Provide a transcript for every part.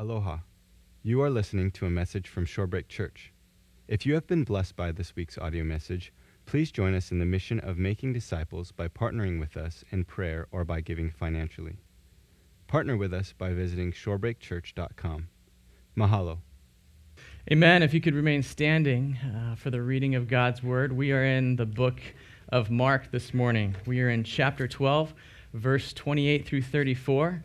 Aloha. You are listening to a message from Shorebreak Church. If you have been blessed by this week's audio message, please join us in the mission of making disciples by partnering with us in prayer or by giving financially. Partner with us by visiting shorebreakchurch.com. Mahalo. Amen. If you could remain standing for the reading of God's Word, we are in the book of Mark this morning. We are in chapter 12, verse 28 through 34.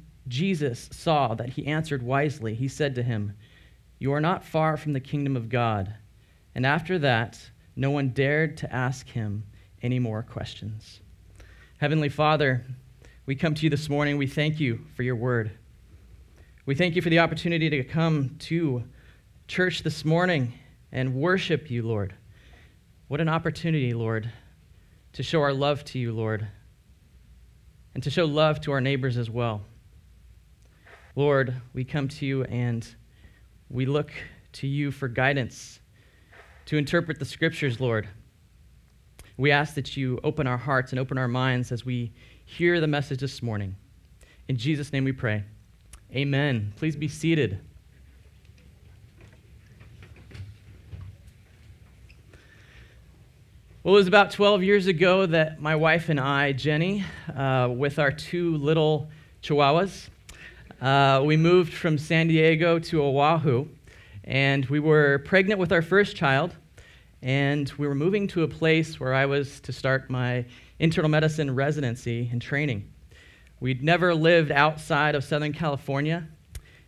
Jesus saw that he answered wisely, he said to him, "You are not far from the kingdom of God." And after that, no one dared to ask him any more questions. Heavenly Father, we come to you this morning. We thank you for your word. We thank you for the opportunity to come to church this morning and worship you, Lord. What an opportunity, Lord, to show our love to you, Lord, and to show love to our neighbors as well. Lord, we come to you and we look to you for guidance to interpret the scriptures, Lord. We ask that you open our hearts and open our minds as we hear the message this morning. In Jesus' name we pray. Amen. Please be seated. Well, it was about 12 years ago that my wife and I, Jenny, with our two little chihuahuas, we moved from San Diego to Oahu, and we were pregnant with our first child, and we were moving to a place where I was to start my internal medicine residency and training. We'd never lived outside of Southern California,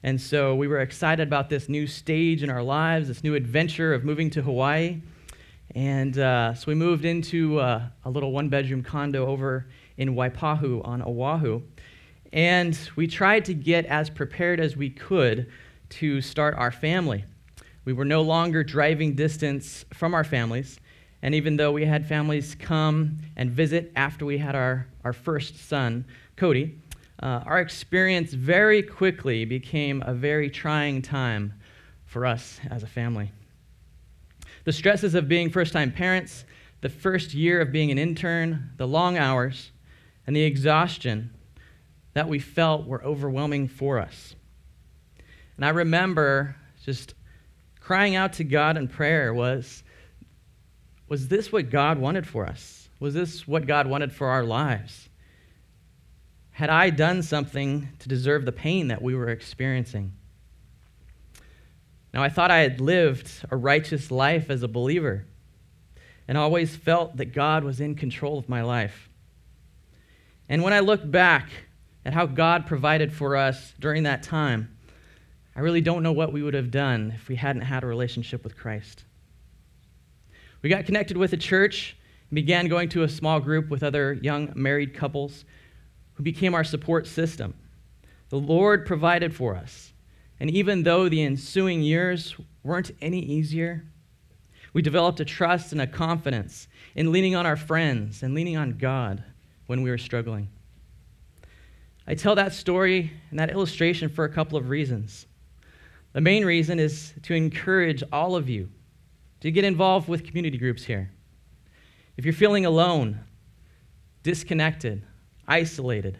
and so we were excited about this new stage in our lives, this new adventure of moving to Hawaii, and so we moved into a little one-bedroom condo over in Waipahu on Oahu. And we tried to get as prepared as we could to start our family. We were no longer driving distance from our families, and even though we had families come and visit after we had our first son, Cody, our experience very quickly became a very trying time for us as a family. The stresses of being first-time parents, the first year of being an intern, the long hours, and the exhaustion that we felt were overwhelming for us. And I remember just crying out to God in prayer, was this what God wanted for us? Was this what God wanted for our lives? Had I done something to deserve the pain that we were experiencing? Now, I thought I had lived a righteous life as a believer, and always felt that God was in control of my life. And when I look back at how God provided for us during that time, I really don't know what we would have done if we hadn't had a relationship with Christ. We got connected with a church and began going to a small group with other young married couples who became our support system. The Lord provided for us, and even though the ensuing years weren't any easier, we developed a trust and a confidence in leaning on our friends and leaning on God when we were struggling. I tell that story and that illustration for a couple of reasons. The main reason is to encourage all of you to get involved with community groups here. If you're feeling alone, disconnected, isolated,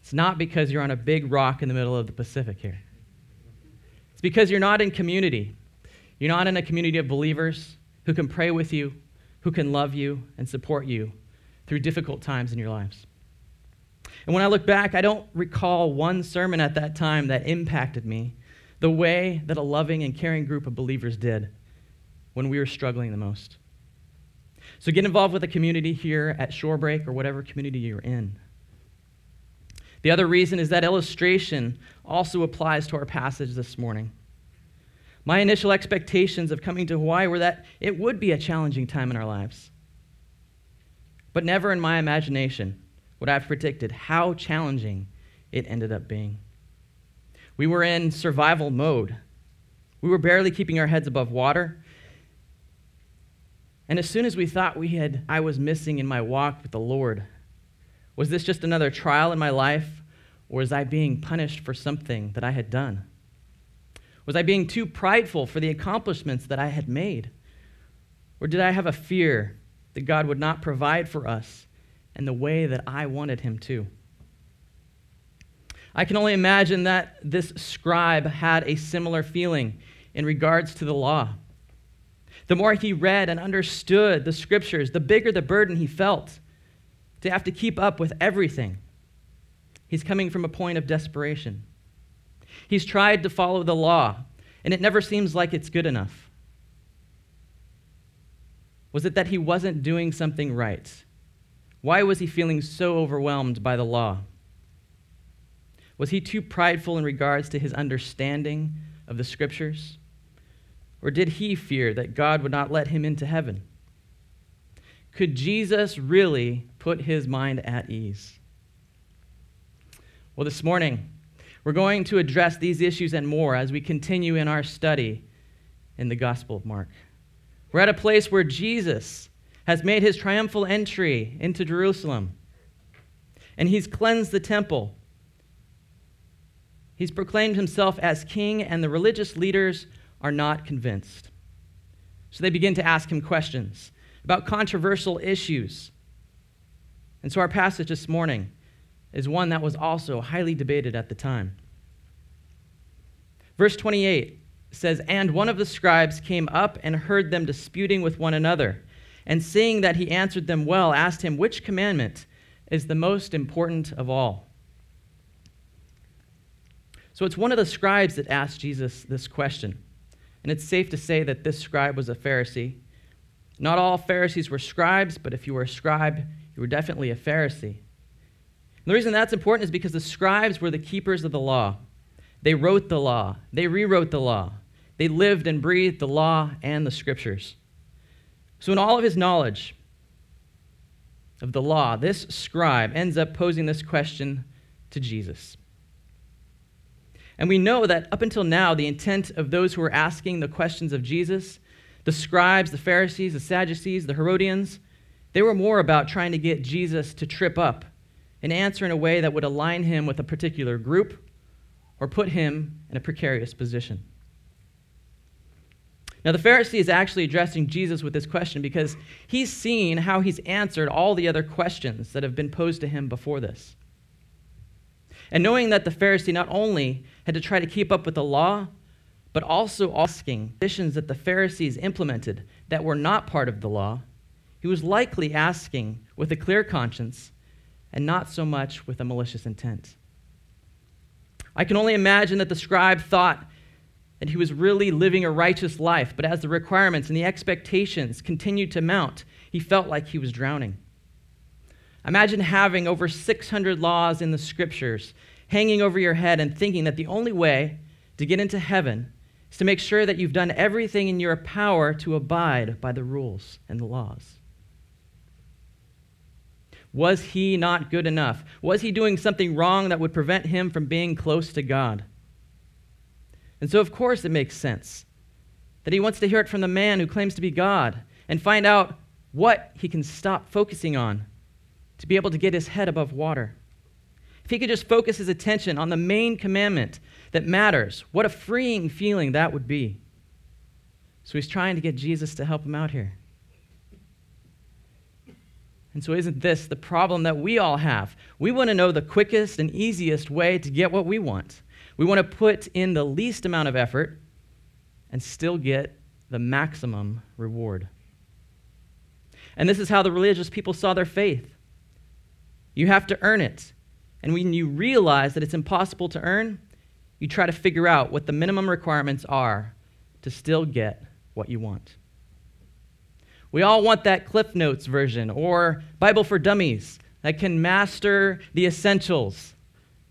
it's not because you're on a big rock in the middle of the Pacific here. It's because you're not in community. You're not in a community of believers who can pray with you, who can love you and support you through difficult times in your lives. And when I look back, I don't recall one sermon at that time that impacted me the way that a loving and caring group of believers did when we were struggling the most. So get involved with a community here at Shorebreak or whatever community you're in. The other reason is that illustration also applies to our passage this morning. My initial expectations of coming to Hawaii were that it would be a challenging time in our lives. But never in my imagination would I have predicted how challenging it ended up being. We were in survival mode. We were barely keeping our heads above water. And as soon as we thought I was missing in my walk with the Lord, was this just another trial in my life, or was I being punished for something that I had done? Was I being too prideful for the accomplishments that I had made? Or did I have a fear that God would not provide for us in the way that I wanted him to? I can only imagine that this scribe had a similar feeling in regards to the law. The more he read and understood the scriptures, the bigger the burden he felt to have to keep up with everything. He's coming from a point of desperation. He's tried to follow the law, and it never seems like it's good enough. Was it that he wasn't doing something right? Why was he feeling so overwhelmed by the law? Was he too prideful in regards to his understanding of the scriptures? Or did he fear that God would not let him into heaven? Could Jesus really put his mind at ease? Well, this morning, we're going to address these issues and more as we continue in our study in the Gospel of Mark. We're at a place where Jesus has made his triumphal entry into Jerusalem, and he's cleansed the temple. He's proclaimed himself as king, and the religious leaders are not convinced. So they begin to ask him questions about controversial issues. And so our passage this morning is one that was also highly debated at the time. Verse 28 says, "And one of the scribes came up and heard them disputing with one another, and seeing that he answered them well, asked him, 'Which commandment is the most important of all?'" So it's one of the scribes that asked Jesus this question. And it's safe to say that this scribe was a Pharisee. Not all Pharisees were scribes, but if you were a scribe, you were definitely a Pharisee. The reason that's important is because the scribes were the keepers of the law. They wrote the law. They rewrote the law. They lived and breathed the law and the scriptures. So in all of his knowledge of the law, this scribe ends up posing this question to Jesus. And we know that up until now, the intent of those who were asking the questions of Jesus, the scribes, the Pharisees, the Sadducees, the Herodians, they were more about trying to get Jesus to trip up and answer in a way that would align him with a particular group or put him in a precarious position. Now, the Pharisee is actually addressing Jesus with this question because he's seen how he's answered all the other questions that have been posed to him before this. And knowing that the Pharisee not only had to try to keep up with the law, but also asking traditions that the Pharisees implemented that were not part of the law, he was likely asking with a clear conscience and not so much with a malicious intent. I can only imagine that the scribe thought that he was really living a righteous life, but as the requirements and the expectations continued to mount, he felt like he was drowning. Imagine having over 600 laws in the scriptures hanging over your head and thinking that the only way to get into heaven is to make sure that you've done everything in your power to abide by the rules and the laws. Was he not good enough? Was he doing something wrong that would prevent him from being close to God? And so, of course, it makes sense that he wants to hear it from the man who claims to be God and find out what he can stop focusing on to be able to get his head above water. If he could just focus his attention on the main commandment that matters, what a freeing feeling that would be. So he's trying to get Jesus to help him out here. And so isn't this the problem that we all have? We want to know the quickest and easiest way to get what we want. We want to put in the least amount of effort and still get the maximum reward. And this is how the religious people saw their faith. You have to earn it. And when you realize that it's impossible to earn, you try to figure out what the minimum requirements are to still get what you want. We all want that Cliff Notes version or Bible for Dummies that can master the essentials,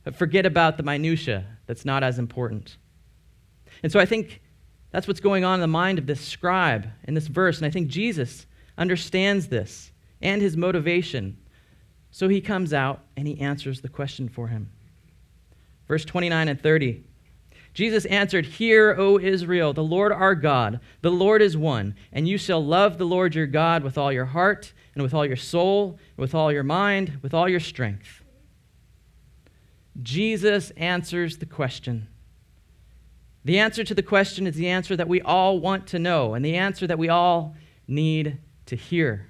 but forget about the minutia that's not as important. And so I think that's what's going on in the mind of this scribe in this verse, and I think Jesus understands this and his motivation. So he comes out and he answers the question for him. Verse 29 and 30, Jesus answered, "Hear, O Israel, the Lord our God, the Lord is one, and you shall love the Lord your God with all your heart and with all your soul, and with all your mind, with all your strength." Jesus answers the question. The answer to the question is the answer that we all want to know and the answer that we all need to hear.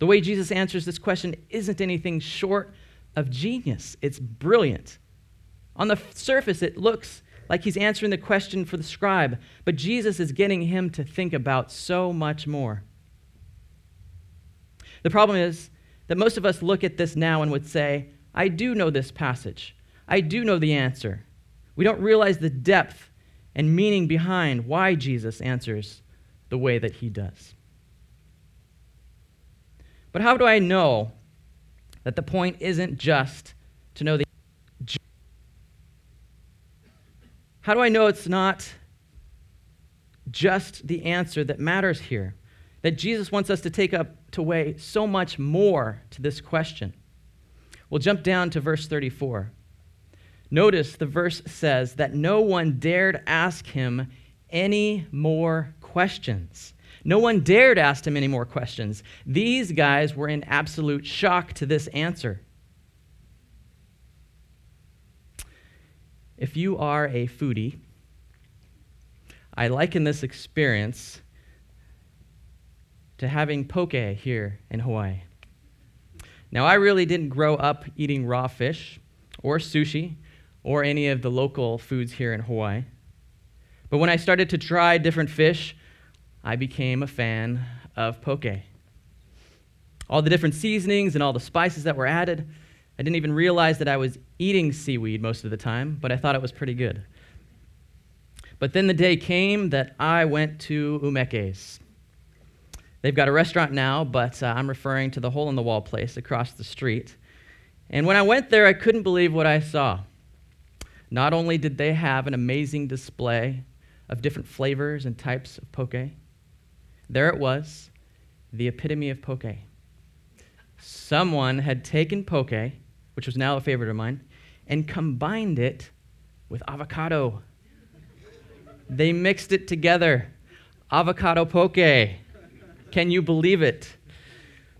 The way Jesus answers this question isn't anything short of genius. It's brilliant. On the surface, it looks like he's answering the question for the scribe, but Jesus is getting him to think about so much more. The problem is that most of us look at this now and would say, I do know this passage. I do know the answer. We don't realize the depth and meaning behind why Jesus answers the way that he does. But how do I know that the point isn't just to know the answer? How do I know it's not just the answer that matters here? That Jesus wants us to take up to weigh so much more to this question. We'll jump down to verse 34. Notice the verse says that no one dared ask him any more questions. No one dared ask him any more questions. These guys were in absolute shock to this answer. If you are a foodie, I liken this experience to having poke here in Hawaii. Now, I really didn't grow up eating raw fish or sushi or any of the local foods here in Hawaii. But when I started to try different fish, I became a fan of poke. All the different seasonings and all the spices that were added, I didn't even realize that I was eating seaweed most of the time, but I thought it was pretty good. But then the day came that I went to Umeke's. They've got a restaurant now, but I'm referring to the hole-in-the-wall place across the street. And when I went there, I couldn't believe what I saw. Not only did they have an amazing display of different flavors and types of poke, there it was, the epitome of poke. Someone had taken poke, which was now a favorite of mine, and combined it with avocado. They mixed it together. Avocado poke. Can you believe it?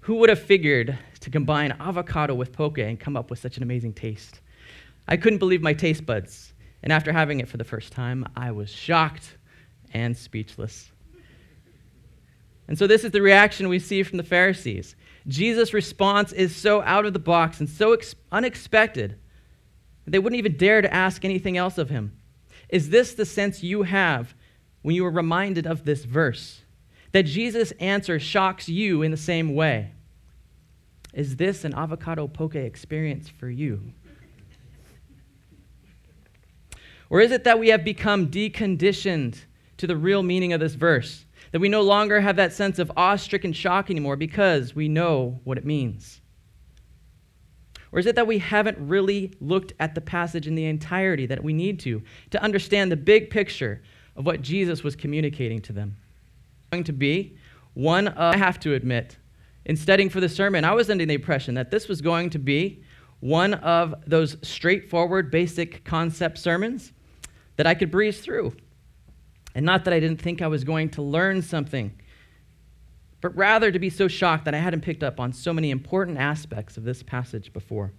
Who would have figured to combine avocado with poke and come up with such an amazing taste? I couldn't believe my taste buds. And after having it for the first time, I was shocked and speechless. And so this is the reaction we see from the Pharisees. Jesus' response is so out of the box and so unexpected, they wouldn't even dare to ask anything else of him. Is this the sense you have when you are reminded of this verse? That Jesus' answer shocks you in the same way? Is this an avocado poke experience for you? Or is it that we have become deconditioned to the real meaning of this verse? That we no longer have that sense of awe-stricken shock anymore because we know what it means? Or is it that we haven't really looked at the passage in the entirety that we need to understand the big picture of what Jesus was communicating to them? Going to be one of, I have to admit, in studying for the sermon, I was under the impression that this was going to be one of those straightforward, basic concept sermons that I could breeze through. And not that I didn't think I was going to learn something, but rather to be so shocked that I hadn't picked up on so many important aspects of this passage before.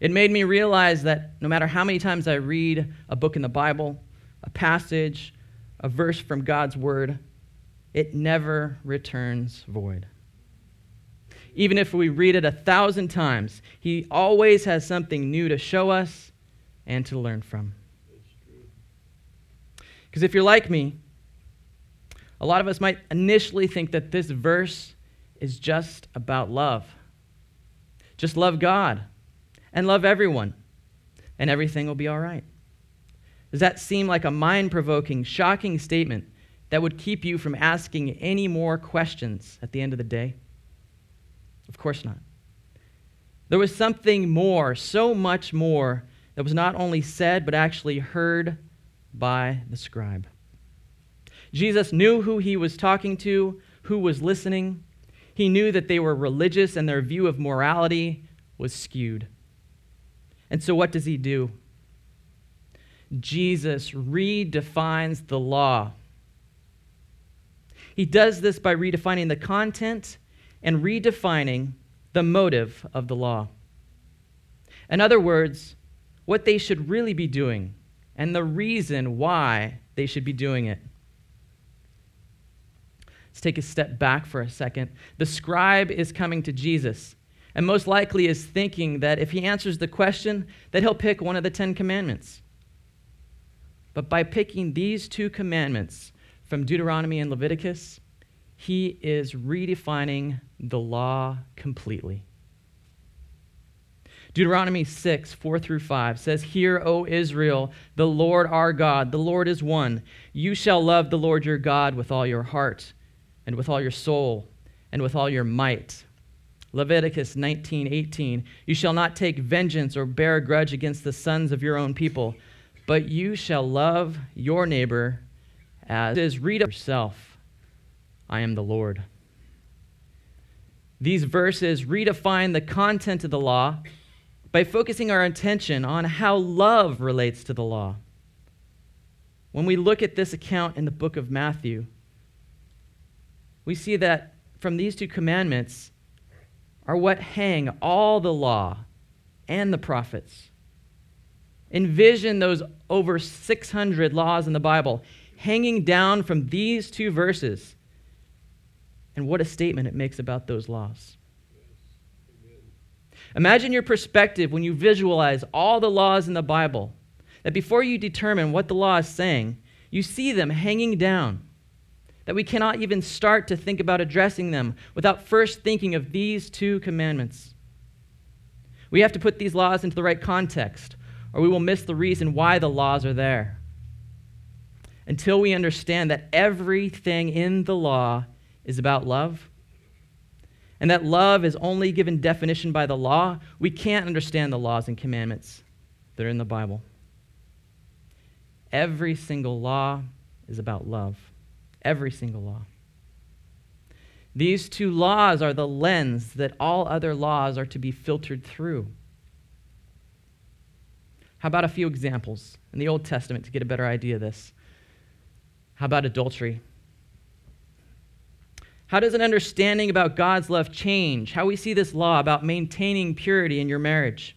It made me realize that no matter how many times I read a book in the Bible, a passage, a verse from God's Word, it never returns void. Even if we read it 1,000 times, he always has something new to show us and to learn from. Because if you're like me, a lot of us might initially think that this verse is just about love. Just love God. and love everyone, and everything will be all right. Does that seem like a mind-provoking, shocking statement that would keep you from asking any more questions at the end of the day? Of course not. There was something more, so much more, that was not only said, but actually heard by the scribe. Jesus knew who he was talking to, who was listening. He knew that they were religious and their view of morality was skewed. And so what does he do? Jesus redefines the law. He does this by redefining the content and redefining the motive of the law. In other words, what they should really be doing and the reason why they should be doing it. Let's take a step back for a second. The scribe is coming to Jesus and most likely is thinking that if he answers the question, that he'll pick one of the 10 commandments. But by picking these 2 commandments from Deuteronomy and Leviticus, he is redefining the law completely. Deuteronomy 6, 4 through 5 says, "Hear, O Israel, the Lord our God, the Lord is one. You shall love the Lord your God with all your heart, and with all your soul, and with all your might." Leviticus 19, 18, "You shall not take vengeance or bear a grudge against the sons of your own people, but you shall love your neighbor as is read of yourself. I am the Lord." These verses redefine the content of the law by focusing our attention on how love relates to the law. When we look at this account in the book of Matthew, we see that from these 2 commandments are what hang all the law and the prophets. Envision those over 600 laws in the Bible hanging down from these 2 verses. And what a statement it makes about those laws. Imagine your perspective when you visualize all the laws in the Bible, that before you determine what the law is saying, you see them hanging down, that we cannot even start to think about addressing them without first thinking of these 2 commandments. We have to put these laws into the right context, or we will miss the reason why the laws are there. Until we understand that everything in the law is about love, and that love is only given definition by the law, we can't understand the laws and commandments that are in the Bible. Every single law is about love. Every single law. These 2 laws are the lens that all other laws are to be filtered through. How about a few examples in the Old Testament to get a better idea of this? How about adultery? How does an understanding about God's love change how we see this law about maintaining purity in your marriage?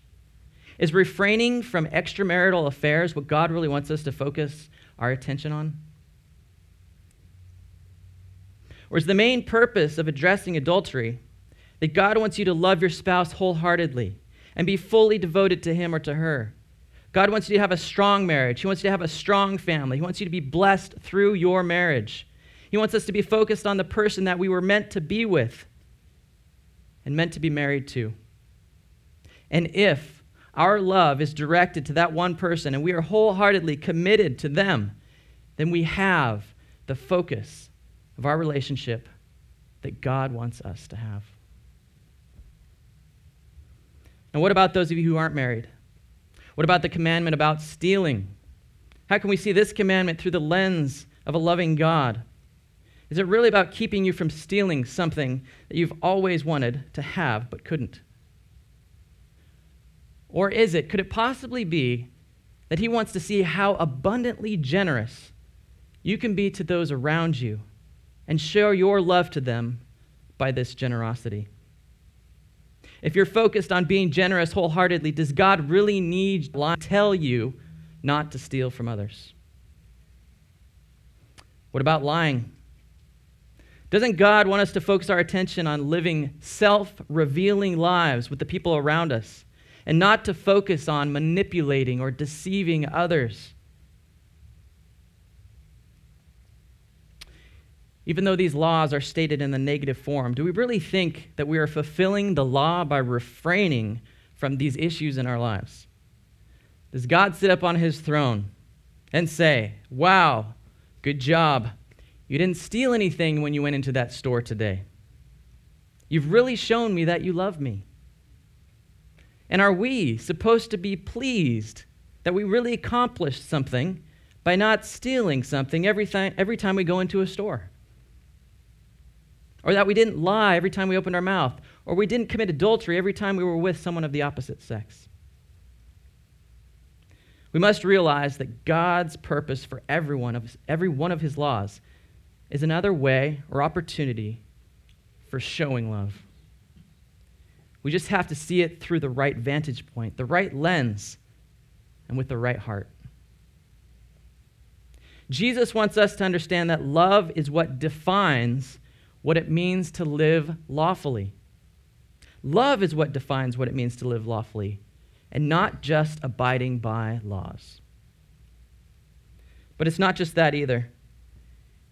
Is refraining from extramarital affairs what God really wants us to focus our attention on? Or is the main purpose of addressing adultery that God wants you to love your spouse wholeheartedly and be fully devoted to him or to her? God wants you to have a strong marriage. He wants you to have a strong family. He wants you to be blessed through your marriage. He wants us to be focused on the person that we were meant to be with and meant to be married to. And if our love is directed to that one person and we are wholeheartedly committed to them, then we have the focus of our relationship that God wants us to have. And what about those of you who aren't married? What about the commandment about stealing? How can we see this commandment through the lens of a loving God? Is it really about keeping you from stealing something that you've always wanted to have but couldn't? Or could it possibly be that he wants to see how abundantly generous you can be to those around you and show your love to them by this generosity? If you're focused on being generous wholeheartedly, does God really need to tell you not to steal from others? What about lying? Doesn't God want us to focus our attention on living self-revealing lives with the people around us and not to focus on manipulating or deceiving others? Even though these laws are stated in the negative form, do we really think that we are fulfilling the law by refraining from these issues in our lives? Does God sit up on his throne and say, wow, good job. You didn't steal anything when you went into that store today. You've really shown me that you love me. And are we supposed to be pleased that we really accomplished something by not stealing something every time we go into a store? Or that we didn't lie every time we opened our mouth? Or we didn't commit adultery every time we were with someone of the opposite sex? We must realize that God's purpose for every one of his laws is another way or opportunity for showing love. We just have to see it through the right vantage point, the right lens, and with the right heart. Jesus wants us to understand that love is what defines what it means to live lawfully. Love is what defines what it means to live lawfully, and not just abiding by laws. But it's not just that either.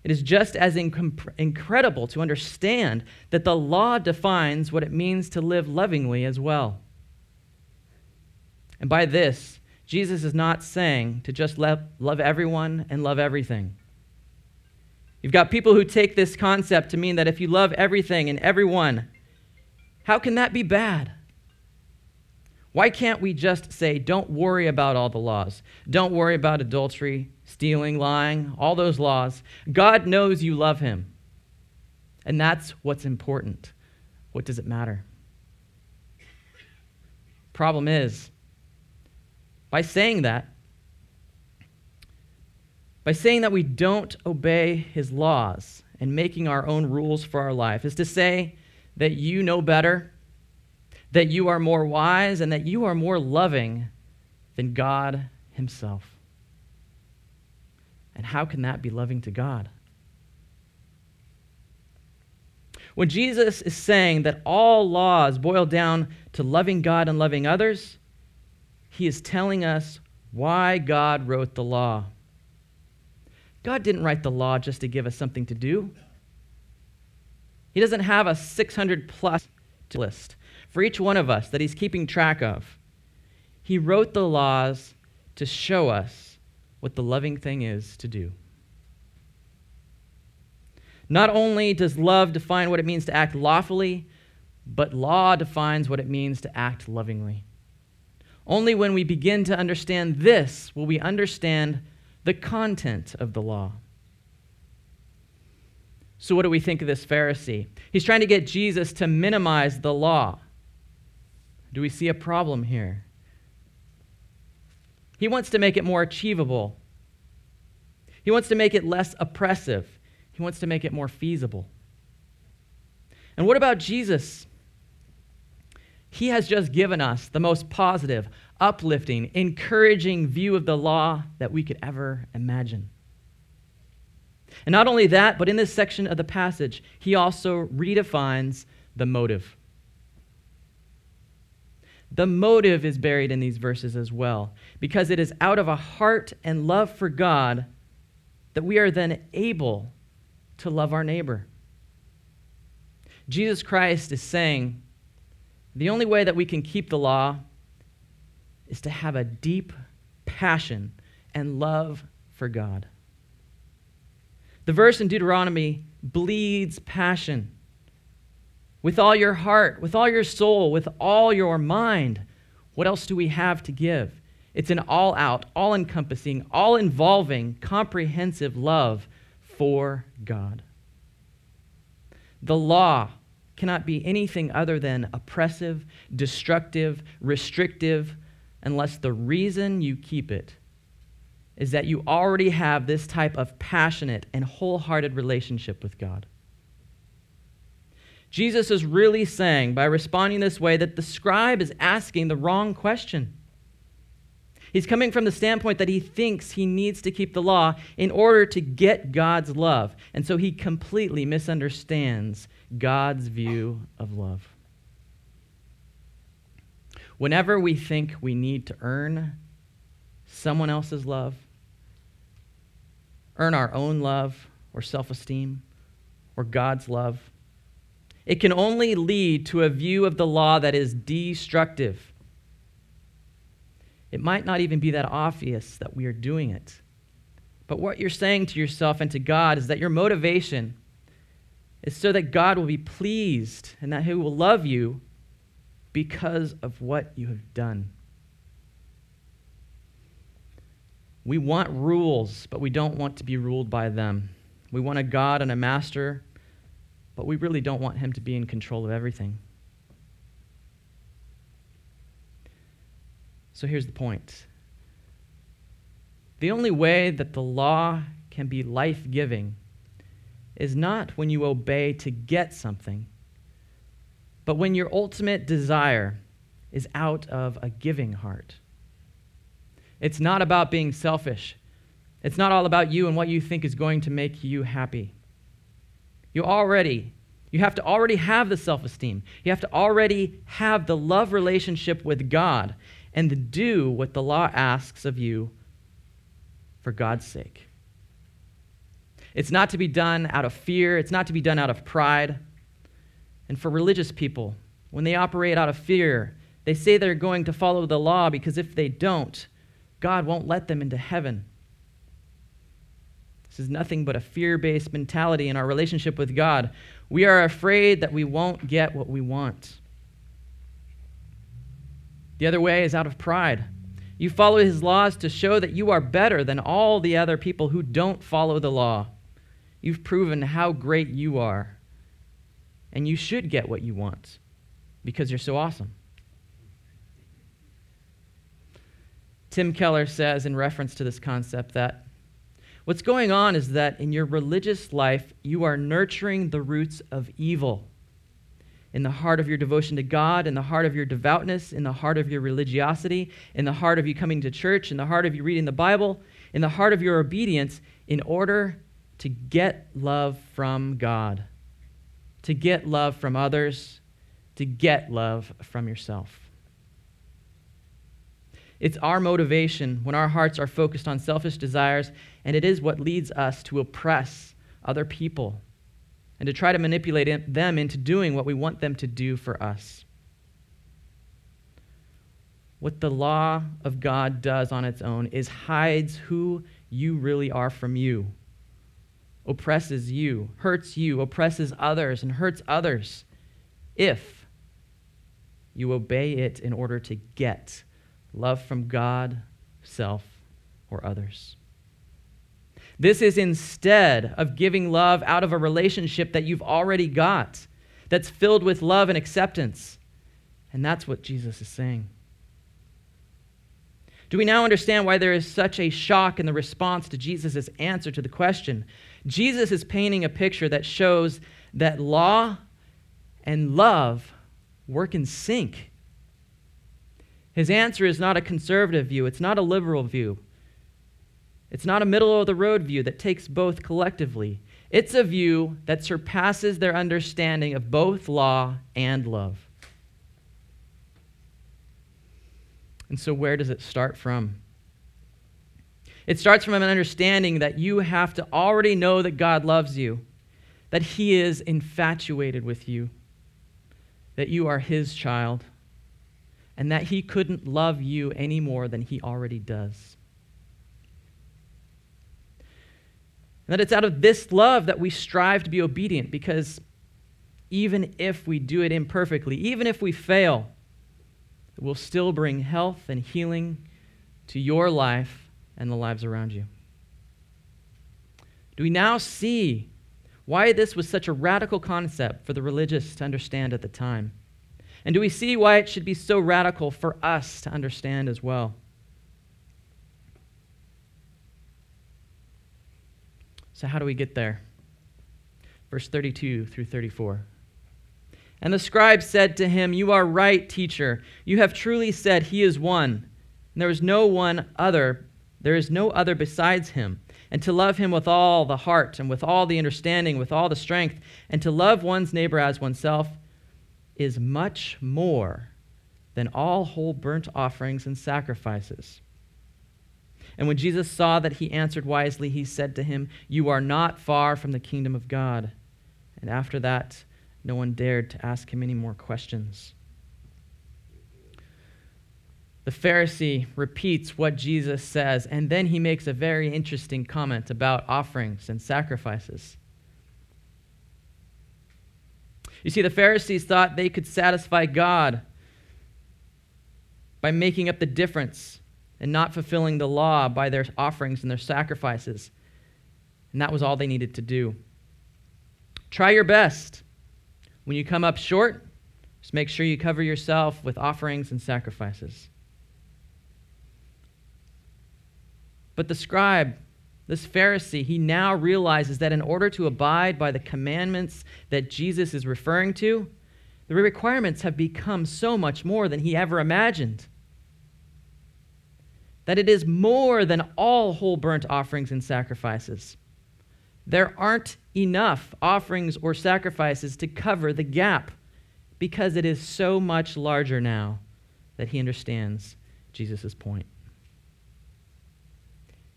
It is just as incredible to understand that the law defines what it means to live lovingly as well. And by this, Jesus is not saying to just love everyone and love everything. You've got people who take this concept to mean that if you love everything and everyone, how can that be bad? Why can't we just say, don't worry about all the laws? Don't worry about adultery, stealing, lying, all those laws. God knows you love him. And that's what's important. What does it matter? Problem is, by saying that we don't obey his laws and making our own rules for our life is to say that you know better, that you are more wise, and that you are more loving than God himself. And how can that be loving to God? When Jesus is saying that all laws boil down to loving God and loving others, he is telling us why God wrote the law. God didn't write the law just to give us something to do. He doesn't have a 600-plus list for each one of us that he's keeping track of. He wrote the laws to show us what the loving thing is to do. Not only does love define what it means to act lawfully, but law defines what it means to act lovingly. Only when we begin to understand this will we understand the content of the law. So what do we think of this Pharisee? He's trying to get Jesus to minimize the law. Do we see a problem here? He wants to make it more achievable. He wants to make it less oppressive. He wants to make it more feasible. And what about Jesus? He has just given us the most positive, uplifting, encouraging view of the law that we could ever imagine. And not only that, but in this section of the passage, he also redefines the motive. The motive is buried in these verses as well, because it is out of a heart and love for God that we are then able to love our neighbor. Jesus Christ is saying, the only way that we can keep the law is to have a deep passion and love for God. The verse in Deuteronomy bleeds passion. With all your heart, with all your soul, with all your mind, what else do we have to give? It's an all-out, all-encompassing, all-involving, comprehensive love for God. The law cannot be anything other than oppressive, destructive, restrictive, unless the reason you keep it is that you already have this type of passionate and wholehearted relationship with God. Jesus is really saying, by responding this way, that the scribe is asking the wrong question. He's coming from the standpoint that he thinks he needs to keep the law in order to get God's love, and so he completely misunderstands God's view of love. Whenever we think we need to earn someone else's love, earn our own love or self-esteem or God's love, it can only lead to a view of the law that is destructive It might not even be that obvious that we are doing it. But what you're saying to yourself and to God is that your motivation is so that God will be pleased and that he will love you because of what you have done. We want rules, but we don't want to be ruled by them. We want a God and a master, but we really don't want him to be in control of everything. So here's the point. The only way that the law can be life-giving is not when you obey to get something, but when your ultimate desire is out of a giving heart. It's not about being selfish. It's not all about you and what you think is going to make you happy. You have to already have the self-esteem. You have to already have the love relationship with God and to do what the law asks of you for God's sake. It's not to be done out of fear. It's not to be done out of pride. And for religious people, when they operate out of fear, they say they're going to follow the law because if they don't, God won't let them into heaven. This is nothing but a fear-based mentality in our relationship with God. We are afraid that we won't get what we want. The other way is out of pride. You follow his laws to show that you are better than all the other people who don't follow the law. You've proven how great you are, and you should get what you want because you're so awesome. Tim Keller says in reference to this concept that what's going on is that in your religious life, you are nurturing the roots of evil in the heart of your devotion to God, in the heart of your devoutness, in the heart of your religiosity, in the heart of you coming to church, in the heart of you reading the Bible, in the heart of your obedience in order to get love from God, to get love from others, to get love from yourself. It's our motivation when our hearts are focused on selfish desires, and it is what leads us to oppress other people and to try to manipulate them into doing what we want them to do for us. What the law of God does on its own is hides who you really are from you, oppresses you, hurts you, oppresses others, and hurts others if you obey it in order to get love from God, self, or others. This is instead of giving love out of a relationship that you've already got, that's filled with love and acceptance. And that's what Jesus is saying. Do we now understand why there is such a shock in the response to Jesus' answer to the question? Jesus is painting a picture that shows that law and love work in sync. His answer is not a conservative view. It's not a liberal view. It's not a middle-of-the-road view that takes both collectively. It's a view that surpasses their understanding of both law and love. And so where does it start from? It starts from an understanding that you have to already know that God loves you, that he is infatuated with you, that you are his child, and that he couldn't love you any more than he already does. And that it's out of this love that we strive to be obedient, because even if we do it imperfectly, even if we fail, it will still bring health and healing to your life and the lives around you. Do we now see why this was such a radical concept for the religious to understand at the time? And do we see why it should be so radical for us to understand as well? So how do we get there? Verse 32 through 34. And the scribe said to him, "You are right, teacher. You have truly said he is one, and there is no other besides him. And to love him with all the heart and with all the understanding, with all the strength, and to love one's neighbor as oneself is much more than all whole burnt offerings and sacrifices." And when Jesus saw that he answered wisely, he said to him, "You are not far from the kingdom of God." And after that, no one dared to ask him any more questions. The Pharisee repeats what Jesus says, and then he makes a very interesting comment about offerings and sacrifices. You see, the Pharisees thought they could satisfy God by making up the difference and not fulfilling the law by their offerings and their sacrifices. And that was all they needed to do. Try your best. When you come up short, just make sure you cover yourself with offerings and sacrifices. But the scribe, this Pharisee, he now realizes that in order to abide by the commandments that Jesus is referring to, the requirements have become so much more than he ever imagined. That it is more than all whole burnt offerings and sacrifices. There aren't enough offerings or sacrifices to cover the gap because it is so much larger now that he understands Jesus' point.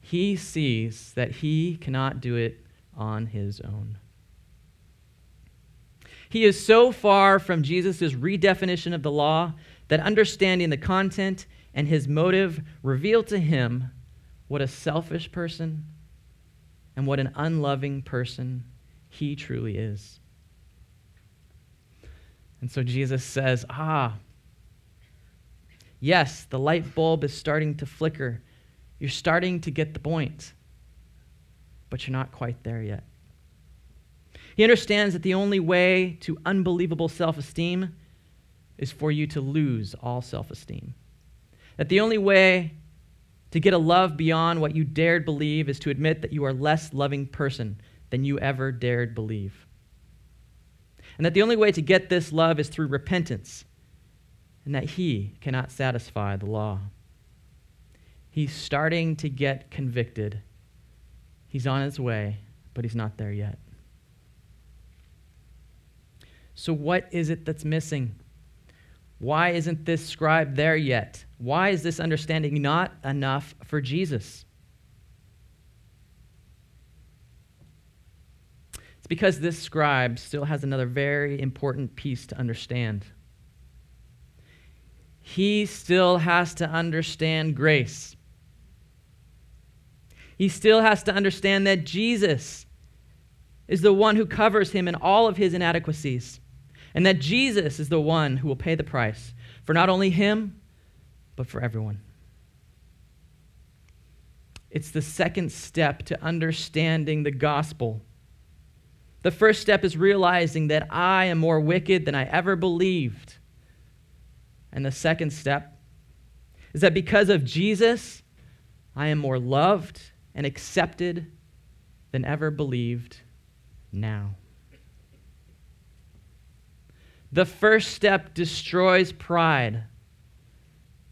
He sees that he cannot do it on his own. He is so far from Jesus' redefinition of the law that understanding the content and his motive reveal to him what a selfish person and what an unloving person he truly is. And so Jesus says, yes, the light bulb is starting to flicker. You're starting to get the point, but you're not quite there yet. He understands that the only way to unbelievable self-esteem is for you to lose all self-esteem. That the only way to get a love beyond what you dared believe is to admit that you are a less loving person than you ever dared believe. And that the only way to get this love is through repentance, and that he cannot satisfy the law. He's starting to get convicted. He's on his way, but he's not there yet. So what is it that's missing? Why isn't this scribe there yet? Why is this understanding not enough for Jesus? It's because this scribe still has another very important piece to understand. He still has to understand grace. He still has to understand that Jesus is the one who covers him in all of his inadequacies, and that Jesus is the one who will pay the price for not only him, but for everyone. It's the second step to understanding the gospel. The first step is realizing that I am more wicked than I ever believed. And the second step is that because of Jesus, I am more loved and accepted than ever believed now. The first step destroys pride,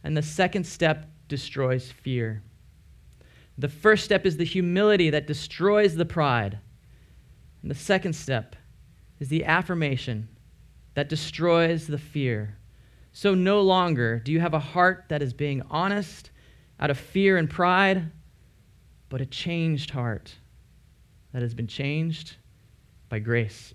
and the second step destroys fear. The first step is the humility that destroys the pride, and the second step is the affirmation that destroys the fear. So no longer do you have a heart that is being honest out of fear and pride, but a changed heart that has been changed by grace.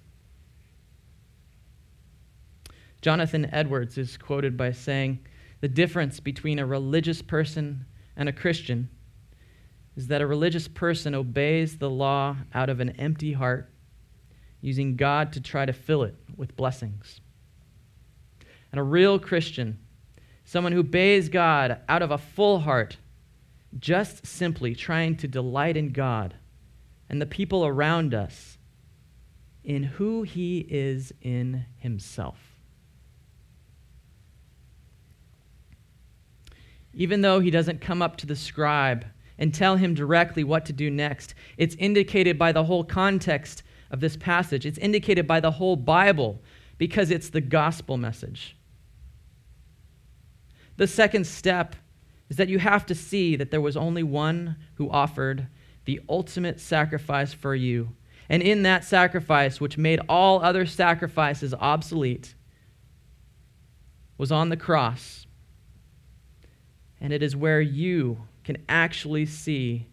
Jonathan Edwards is quoted by saying, "The difference between a religious person and a Christian is that a religious person obeys the law out of an empty heart, using God to try to fill it with blessings. And a real Christian, someone who obeys God out of a full heart, just simply trying to delight in God and the people around us in who he is in himself." Even though he doesn't come up to the scribe and tell him directly what to do next, it's indicated by the whole context of this passage. It's indicated by the whole Bible because it's the gospel message. The second step is that you have to see that there was only one who offered the ultimate sacrifice for you. And in that sacrifice, which made all other sacrifices obsolete, was on the cross. And it is where you can actually see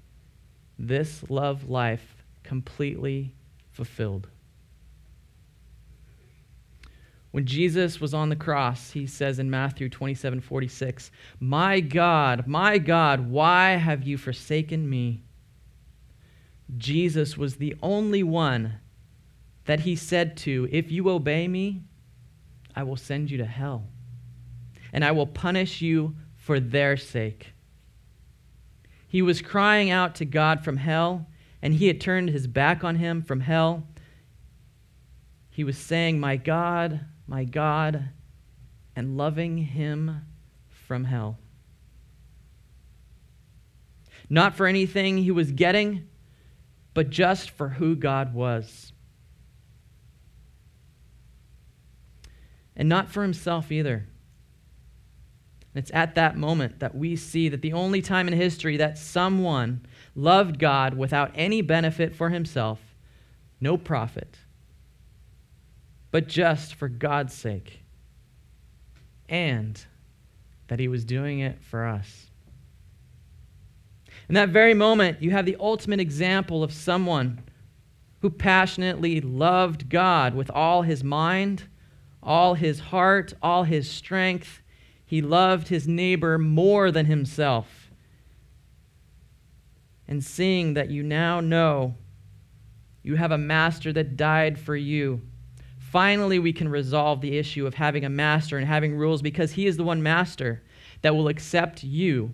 this love life completely fulfilled. When Jesus was on the cross, he says in Matthew 27:46, my God, why have you forsaken me? Jesus was the only one that he said to, if you obey me, I will send you to hell, and I will punish you for their sake. He was crying out to God from hell, and he had turned his back on him from hell. He was saying, my God, and loving him from hell. Not for anything he was getting, but just for who God was. And not for himself either. And it's at that moment that we see that the only time in history that someone loved God without any benefit for himself, no profit, but just for God's sake, and that he was doing it for us. In that very moment, you have the ultimate example of someone who passionately loved God with all his mind, all his heart, all his strength. He loved his neighbor more than himself. And seeing that you now know you have a master that died for you, finally, we can resolve the issue of having a master and having rules, because he is the one master that will accept you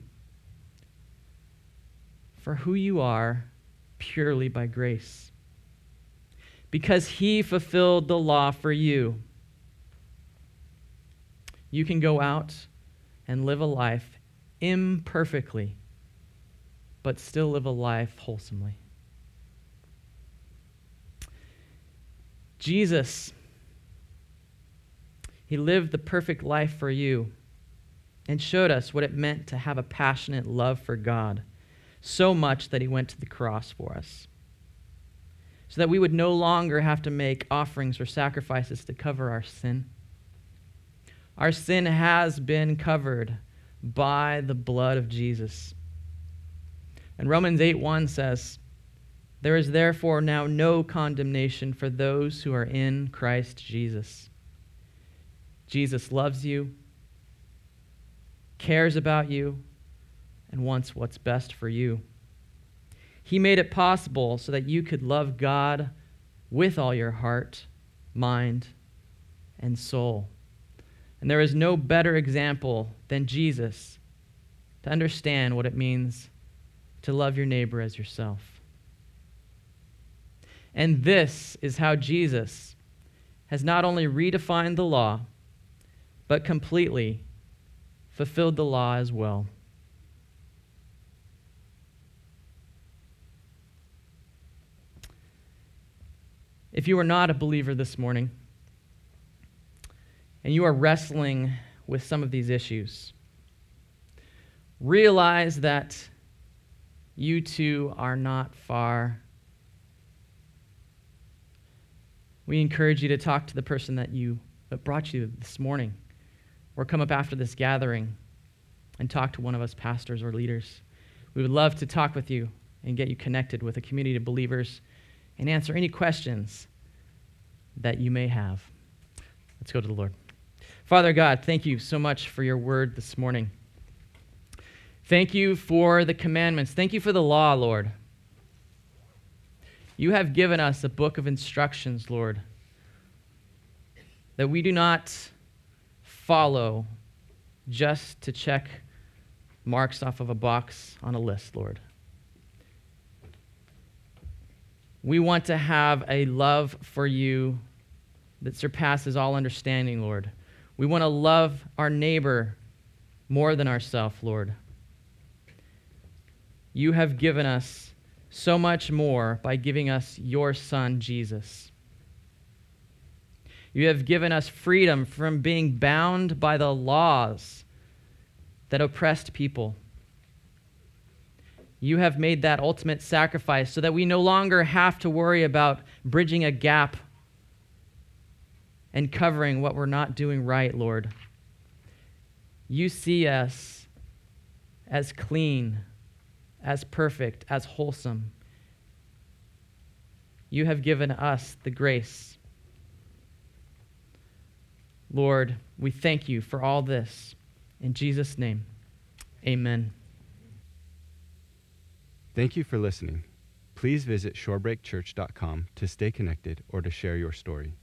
for who you are purely by grace, because he fulfilled the law for you. You can go out and live a life imperfectly, but still live a life wholesomely. Jesus, he lived the perfect life for you and showed us what it meant to have a passionate love for God, so much that he went to the cross for us, so that we would no longer have to make offerings or sacrifices to cover our sin. Our sin has been covered by the blood of Jesus. And Romans 8:1 says, there is therefore now no condemnation for those who are in Christ Jesus. Jesus loves you, cares about you, and wants what's best for you. He made it possible so that you could love God with all your heart, mind, and soul. And there is no better example than Jesus to understand what it means to love your neighbor as yourself. And this is how Jesus has not only redefined the law, but completely fulfilled the law as well. If you are not a believer this morning, and you are wrestling with some of these issues, realize that you too are not far. We encourage you to talk to the person that brought you this morning, or come up after this gathering and talk to one of us pastors or leaders. We would love to talk with you and get you connected with a community of believers and answer any questions that you may have. Let's go to the Lord. Father God, thank you so much for your word this morning. Thank you for the commandments. Thank you for the law, Lord. You have given us a book of instructions, Lord, that we do not follow just to check marks off of a box on a list, Lord. We want to have a love for you that surpasses all understanding, Lord. We want to love our neighbor more than ourselves, Lord. You have given us so much more by giving us your Son, Jesus. You have given us freedom from being bound by the laws that oppressed people. You have made that ultimate sacrifice so that we no longer have to worry about bridging a gap and covering what we're not doing right, Lord. You see us as clean, as perfect, as wholesome. You have given us the grace Lord, we thank you for all this. In Jesus' name, amen. Thank you for listening. Please visit shorebreakchurch.com to stay connected or to share your story.